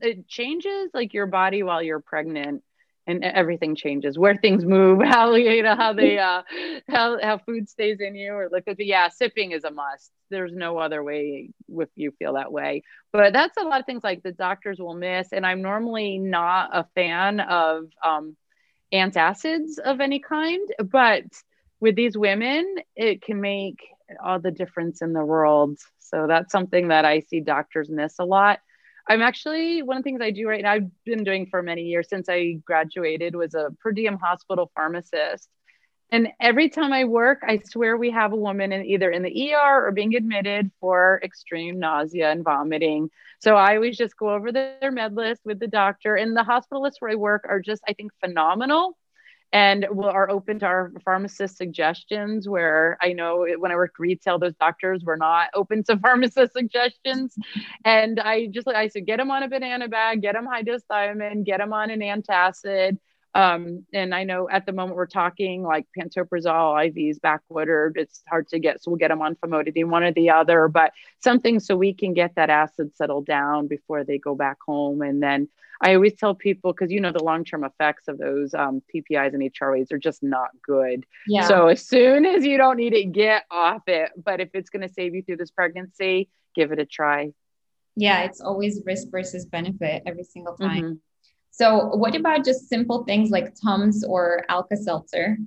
it changes like your body while you're pregnant. And everything changes, where things move, how, you know, how they, uh, how, how food stays in you or look at, but yeah, sipping is a must. There's no other way if you feel that way, but that's a lot of things like the doctors will miss. And I'm normally not a fan of, um, antacids of any kind, but with these women, it can make all the difference in the world. So that's something that I see doctors miss a lot. I'm actually, one of the things I do right now, I've been doing for many years since I graduated, was a per diem hospital pharmacist. And every time I work, I swear we have a woman in either in the E R or being admitted for extreme nausea and vomiting. So I always just go over their med list with the doctor, and the hospitalists where I work are just, I think, phenomenal. And we are open to our pharmacist suggestions, where I know when I worked retail, those doctors were not open to pharmacist suggestions. And I just, I said, get them on a banana bag, get them high dose thiamine, get them on an antacid. Um, and I know at the moment we're talking like pantoprazole, I Vs, back ordered. It's hard to get. So we'll get them on famotidine, one or the other, but something so we can get that acid settled down before they go back home. And then I always tell people, because you know the long-term effects of those um, P P Is and H R As are just not good. Yeah. So as soon as you don't need it, get off it. But if it's going to save you through this pregnancy, give it a try. Yeah, it's always risk versus benefit every single time. Mm-hmm. So what about just simple things like Tums or Alka-Seltzer?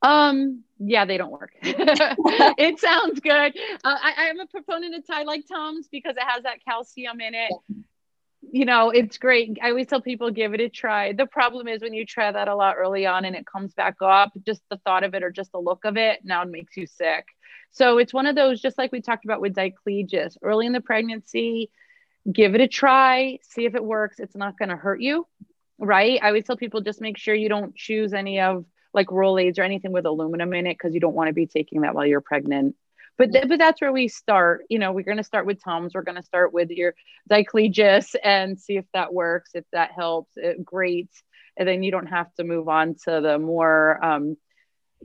Um, yeah, they don't work. It sounds good. Uh, I, I'm a proponent of I like Tums because it has that calcium in it. Yeah. You know, it's great. I always tell people, give it a try. The problem is when you try that a lot early on and it comes back up, just the thought of it or just the look of it now makes you sick. So it's one of those, just like we talked about with Diclegis, early in the pregnancy, give it a try, see if it works. It's not going to hurt you, right? I always tell people, just make sure you don't choose any of like Rolaids or anything with aluminum in it, because you don't want to be taking that while you're pregnant. But, th- but that's where we start. You know, we're going to start with Tums. We're going to start with your Diclegis and see if that works. If that helps, it, great. And then you don't have to move on to the more um,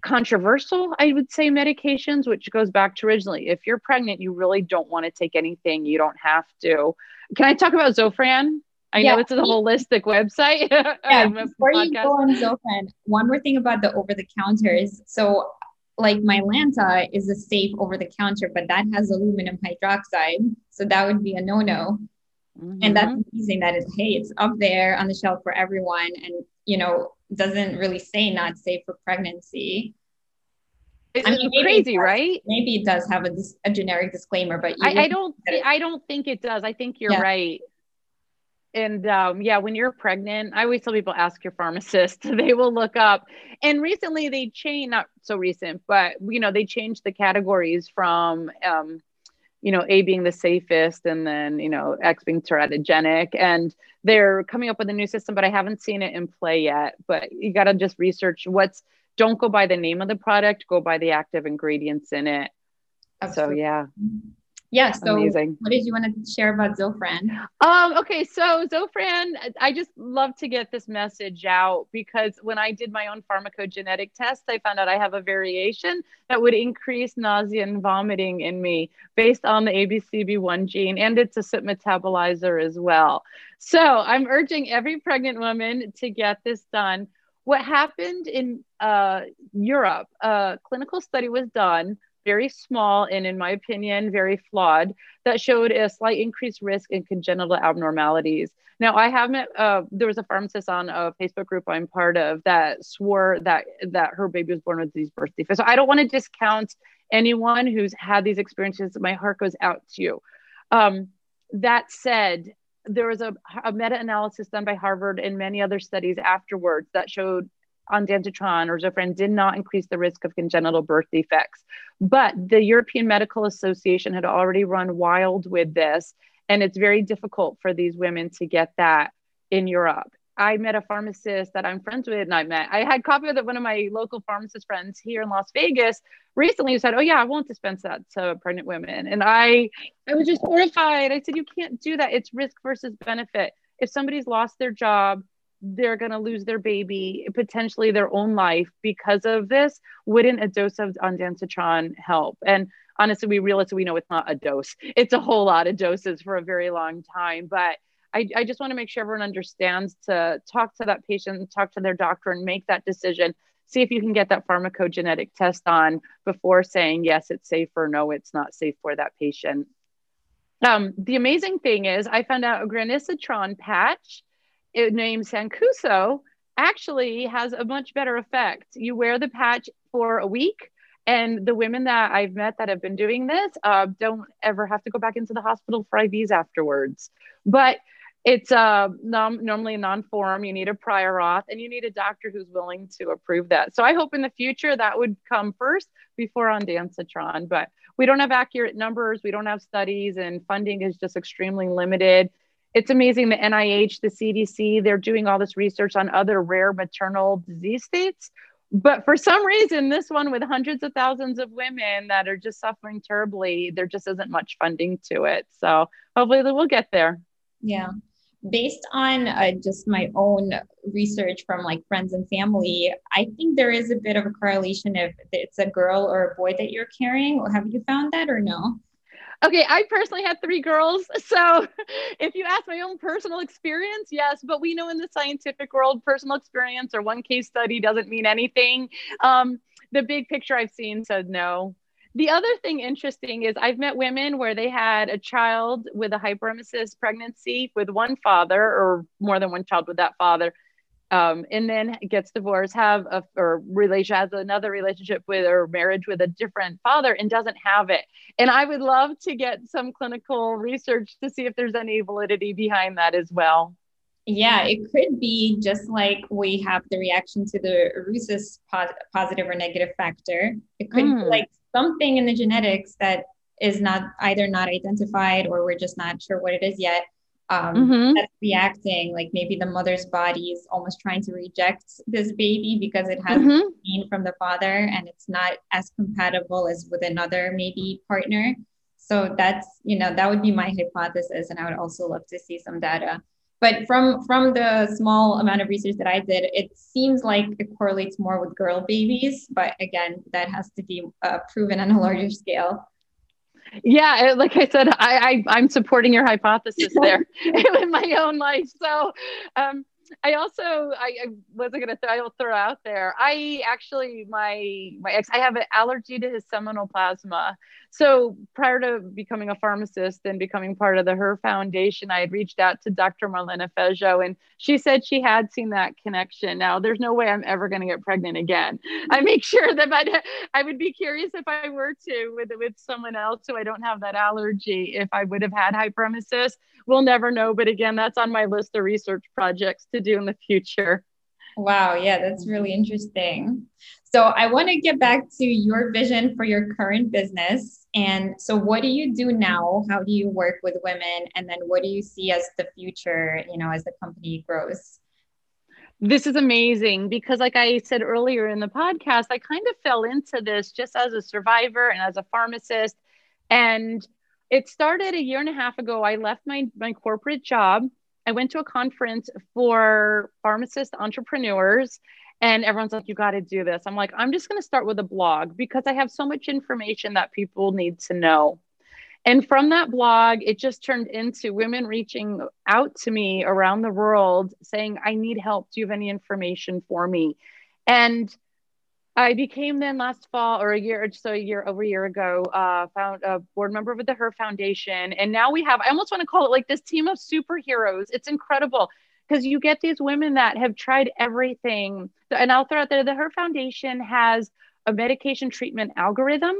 controversial, I would say, medications, which goes back to originally, if you're pregnant, you really don't want to take anything. You don't have to. Can I talk about Zofran? I yeah. know it's a holistic website. Yeah, before podcast. You go on Zofran, one more thing about the over-the-counter is, so like my Lanta is a safe over-the-counter, but that has aluminum hydroxide. So that would be a no-no. Mm-hmm. And that's amazing that it's, hey, it's up there on the shelf for everyone. And, you know, doesn't really say not safe for pregnancy. It's I mean, crazy, it does, right? Maybe it does have a, a generic disclaimer, but I, I don't, th- I don't think it does. I think you're yeah. right. And um, yeah, when you're pregnant, I always tell people, ask your pharmacist, they will look up. And recently they changed, not so recent, but you know, they changed the categories from, um, you know, A being the safest and then, you know, X being teratogenic, and they're coming up with a new system, but I haven't seen it in play yet, but you got to just research what's, don't go by the name of the product, go by the active ingredients in it. Absolutely. So, yeah. Yeah. So amazing. What did you want to share about Zofran? Um, okay. So Zofran, I just love to get this message out, because when I did my own pharmacogenetic test, I found out I have a variation that would increase nausea and vomiting in me based on the A B C B one gene. And it's a S I P metabolizer as well. So I'm urging every pregnant woman to get this done. What happened in uh, Europe, a clinical study was done, very small, and in my opinion, very flawed, that showed a slight increased risk in congenital abnormalities. Now, I haven't, uh, there was a pharmacist on a Facebook group I'm part of that swore that, that her baby was born with these birth defects. So I don't want to discount anyone who's had these experiences. My heart goes out to you. Um, that said, there was a, a meta-analysis done by Harvard and many other studies afterwards that showed Ondansetron or Zofran did not increase the risk of congenital birth defects. But the European Medical Association had already run wild with this, and it's very difficult for these women to get that in Europe. I met a pharmacist that I'm friends with, and I met, I had coffee with one of my local pharmacist friends here in Las Vegas recently, who said, oh yeah, I won't dispense that to pregnant women. And I, I was just horrified. I said, you can't do that. It's risk versus benefit. If somebody's lost their job, they're going to lose their baby, potentially their own life because of this. Wouldn't a dose of ondansetron help? And honestly, we realize we know it's not a dose. It's a whole lot of doses for a very long time, but I, I just want to make sure everyone understands to talk to that patient, talk to their doctor, and make that decision. See if you can get that pharmacogenetic test on before saying, yes, it's safe, or no, it's not safe for that patient. Um, the amazing thing is I found out a granisetron patch it, named Sancuso actually has a much better effect. You wear the patch for a week. And the women that I've met that have been doing this uh, don't ever have to go back into the hospital for I Vs afterwards. But it's uh, nom- normally non-form, you need a prior auth, and you need a doctor who's willing to approve that. So I hope in the future that would come first before ondansetron, but we don't have accurate numbers, we don't have studies, and funding is just extremely limited. It's amazing the N I H, the C D C, they're doing all this research on other rare maternal disease states, but for some reason, this one with hundreds of thousands of women that are just suffering terribly, there just isn't much funding to it. So hopefully we'll get there. Yeah. Based on uh, just my own research from like friends and family, I think there is a bit of a correlation if it's a girl or a boy that you're carrying. Have you found that or no? Okay, I personally had three girls. So if you ask my own personal experience, yes, but we know in the scientific world, personal experience or one case study doesn't mean anything. Um, the big picture I've seen says no. The other thing interesting is I've met women where they had a child with a hyperemesis pregnancy with one father or more than one child with that father, um, and then gets divorced, have a or relation, has another relationship with or marriage with a different father and doesn't have it. And I would love to get some clinical research to see if there's any validity behind that as well. Yeah, it could be just like we have the reaction to the rhesus pos- positive or negative factor. It could mm. be like something in the genetics that is not either not identified or we're just not sure what it is yet. Um, mm-hmm. That's reacting, like maybe the mother's body is almost trying to reject this baby because it has mm-hmm. pain from the father and it's not as compatible as with another maybe partner. So that's, you know, that would be my hypothesis. And I would also love to see some data. But from from the small amount of research that I did, it seems like it correlates more with girl babies. But again, that has to be uh, proven on a larger scale. Yeah, like I said, I, I I'm supporting your hypothesis there in my own life. So, um, I also I, I wasn't gonna th- I'll throw out there. I actually my my ex I have an allergy to his seminal plasma. So prior to becoming a pharmacist and becoming part of the Her Foundation, I had reached out to Doctor Marlena Feijo, and she said she had seen that connection. Now there's no way I'm ever going to get pregnant again. I make sure that I'd, I would be curious if I were to with with someone else who I don't have that allergy if I would have had hyperemesis. We'll never know, but again, that's on my list of research projects to do in the future. Wow, yeah, that's really interesting. So I want to get back to your vision for your current business. And so what do you do now? How do you work with women? And then what do you see as the future, you know, as the company grows? This is amazing because like I said earlier in the podcast, I kind of fell into this just as a survivor and as a pharmacist. And it started a year and a half ago. I left my, my corporate job. I went to a conference for pharmacist entrepreneurs. And everyone's like, you got to do this. I'm like, I'm just going to start with a blog because I have so much information that people need to know. And from that blog, it just turned into women reaching out to me around the world saying, I need help. Do you have any information for me? And I became then last fall or a year or so, a year over a year ago, uh, found a board member with the Her Foundation. And now we have, I almost want to call it like this team of superheroes. It's incredible. Because you get these women that have tried everything. And I'll throw out there, the Her Foundation has a medication treatment algorithm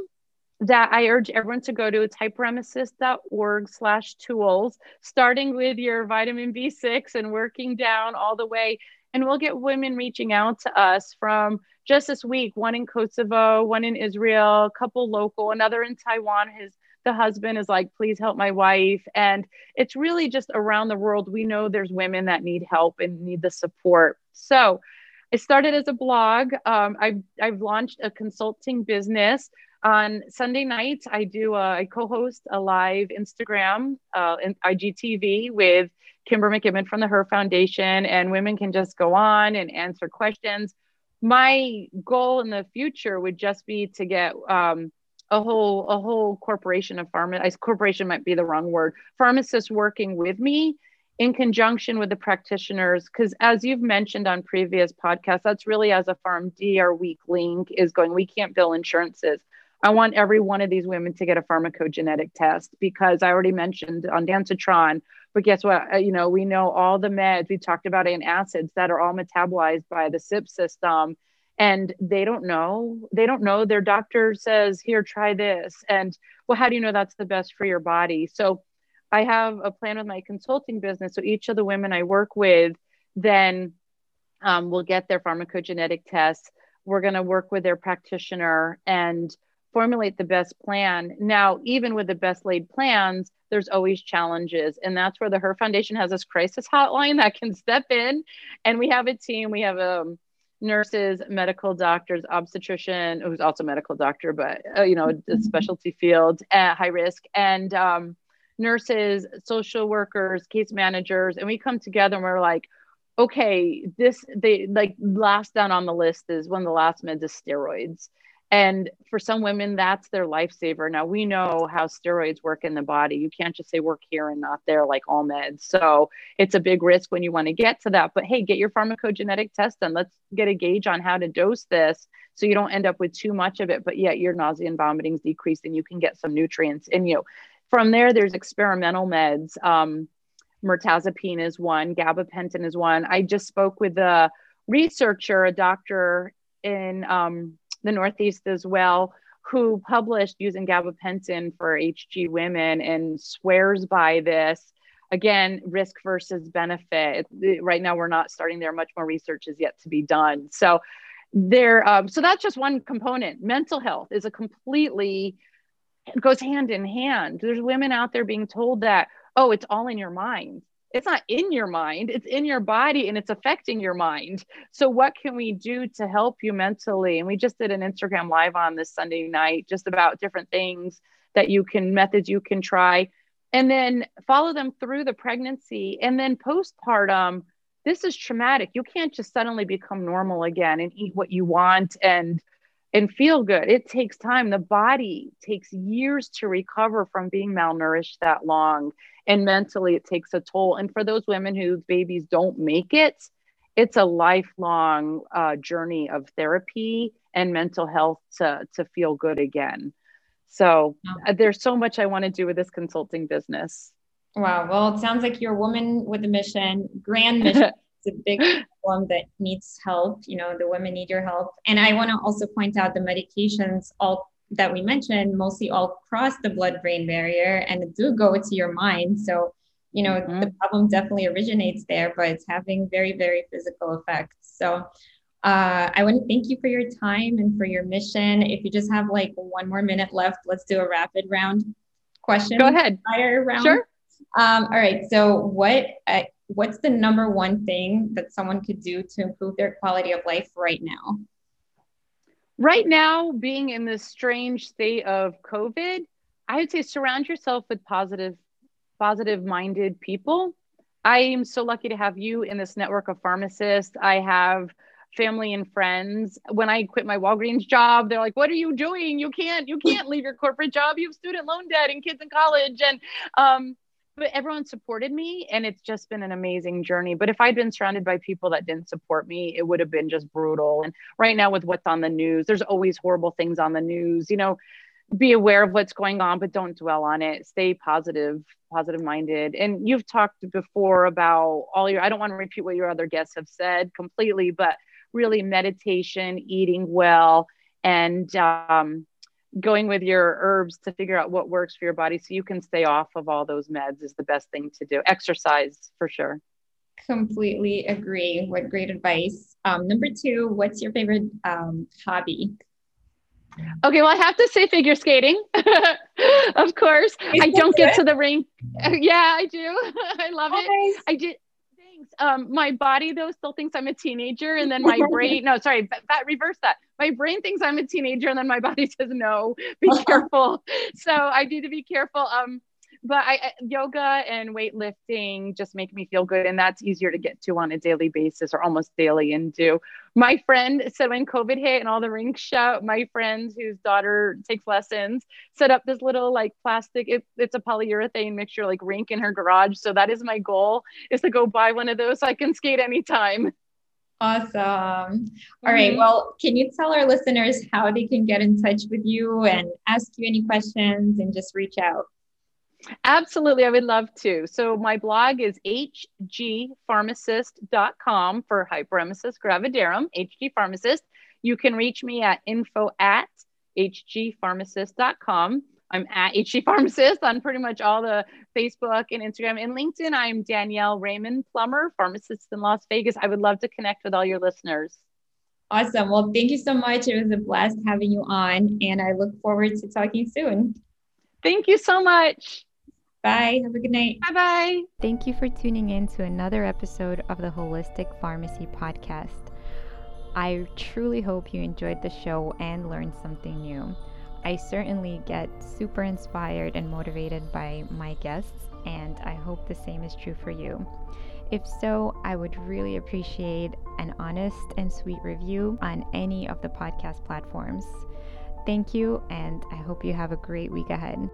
that I urge everyone to go to. It's hyperemesis.org slash tools, starting with your vitamin B six and working down all the way. And we'll get women reaching out to us from just this week, one in Kosovo, one in Israel, a couple local, another in Taiwan. His The husband is like, please help my wife. And it's really just around the world. We know there's women that need help and need the support. So it started as a blog. Um, I've, I've launched a consulting business. On Sunday nights, I do a, I co-host a live Instagram uh, and I G T V with Kimber MacGibbon from the Her Foundation, and women can just go on and answer questions. My goal in the future would just be to get um, a whole, a whole corporation of pharmacists, corporation might be the wrong word, pharmacists working with me in conjunction with the practitioners. Cause as you've mentioned on previous podcasts, that's really as a PharmD, our weak link is going, we can't bill insurances. I want every one of these women to get a pharmacogenetic test because I already mentioned Ondansetron, but guess what? You know, we know all the meds, we talked about antacids that are all metabolized by the S I P system. And they don't know, they don't know. Their doctor says, here, try this. And well, how do you know that's the best for your body? So I have a plan with my consulting business. So each of the women I work with, then um, will get their pharmacogenetic tests. We're gonna work with their practitioner and formulate the best plan. Now, even with the best laid plans, there's always challenges. And that's where the Her Foundation has this crisis hotline that can step in. And we have a team, we have a, nurses, medical doctors, obstetrician, who's also medical doctor, but uh, you know, a specialty field at high risk, and um, nurses, social workers, case managers. And we come together and we're like, okay, this, they like last down on the list is one of the last meds is steroids. And for some women, that's their lifesaver. Now we know how steroids work in the body. You can't just say work here and not there like all meds. So it's a big risk when you want to get to that, but hey, get your pharmacogenetic test done. Let's get a gauge on how to dose this so you don't end up with too much of it, but yet your nausea and vomiting is decreased and you can get some nutrients in you. From there, there's experimental meds. Um, mirtazapine is one, gabapentin is one. I just spoke with a researcher, a doctor in, um, the Northeast as well, who published using gabapentin for H G women and swears by this. Again, risk versus benefit. Right now, we're not starting there. Much more research is yet to be done. So there, um, so that's just one component. Mental health is a completely, it goes hand in hand. There's women out there being told that, oh, it's all in your mind. It's not in your mind, it's in your body and it's affecting your mind. So what can we do to help you mentally? And we just did an Instagram live on this Sunday night, just about different things that you can, methods you can try. and then follow them through the pregnancy, and then postpartum. This is traumatic. You can't just suddenly become normal again and eat what you want and and feel good. It takes time. The body takes years to recover from being malnourished that long. And mentally, it takes a toll. And for those women whose babies don't make it, it's a lifelong uh, journey of therapy and mental health to, to feel good again. So uh, there's so much I want to do with this consulting business. Wow. Well, it sounds like you're a woman with a mission, grand mission. It's a big problem that needs help. You know, the women need your help. And I want to also point out the medications all that we mentioned mostly all cross the blood-brain barrier and do go to your mind. So, you know, mm-hmm. the problem definitely originates there, but it's having very, very physical effects. So uh, I want to thank you for your time and for your mission. If you just have like one more minute left, let's do a rapid round question. Go ahead. Fire round. Sure. Um, all right. So what... Uh, What's the number one thing that someone could do to improve their quality of life right now? Right now, being in this strange state of COVID, I would say surround yourself with positive, positive-minded people. I am so lucky to have you in this network of pharmacists. I have family and friends. When I quit my Walgreens job, they're like, what are you doing? You can't, you can't leave your corporate job. You have student loan debt and kids in college. And, um, But everyone supported me, and it's just been an amazing journey. But if I'd been surrounded by people that didn't support me, it would have been just brutal. And right now with what's on the news, there's always horrible things on the news, you know, be aware of what's going on, but don't dwell on it. Stay positive, positive minded. And you've talked before about all your, I don't want to repeat what your other guests have said completely, but really meditation, eating well, and, um, going with your herbs to figure out what works for your body so you can stay off of all those meds is the best thing to do. Exercise for sure. Completely agree. What great advice. Um, number two, what's your favorite um, hobby? Okay. Well, I have to say figure skating, of course. I don't get to the rink. Yeah, I do. I love it. I did. Um, my body though still thinks I'm a teenager, and then my brain, no, sorry, but, but reverse that. My brain thinks I'm a teenager, and then my body says, no, be careful. So I need to be careful. Um, but I, uh, yoga and weightlifting just make me feel good. And that's easier to get to on a daily basis, or almost daily, and do. My friend said when COVID hit and all the rinks shut, my friend whose daughter takes lessons set up this little like plastic, it, it's a polyurethane mixture, like rink in her garage. So that is my goal, is to go buy one of those so I can skate anytime. Awesome. All mm-hmm. right. Well, can you tell our listeners how they can get in touch with you and ask you any questions and just reach out? Absolutely. I would love to. So my blog is h g pharmacist dot com for hyperemesis gravidarum, H G Pharmacist. You can reach me at info at h g pharmacist dot com. I'm at H G Pharmacist on pretty much all the Facebook and Instagram and LinkedIn. I'm Danielle Raymond Plummer, pharmacist in Las Vegas. I would love to connect with all your listeners. Awesome. Well, thank you so much. It was a blast having you on, and I look forward to talking soon. Thank you so much. Bye. Have a good night. Bye-bye. Thank you for tuning in to another episode of the Holistic Pharmacy Podcast. I truly hope you enjoyed the show and learned something new. I certainly get super inspired and motivated by my guests, and I hope the same is true for you. If so, I would really appreciate an honest and sweet review on any of the podcast platforms. Thank you, and I hope you have a great week ahead.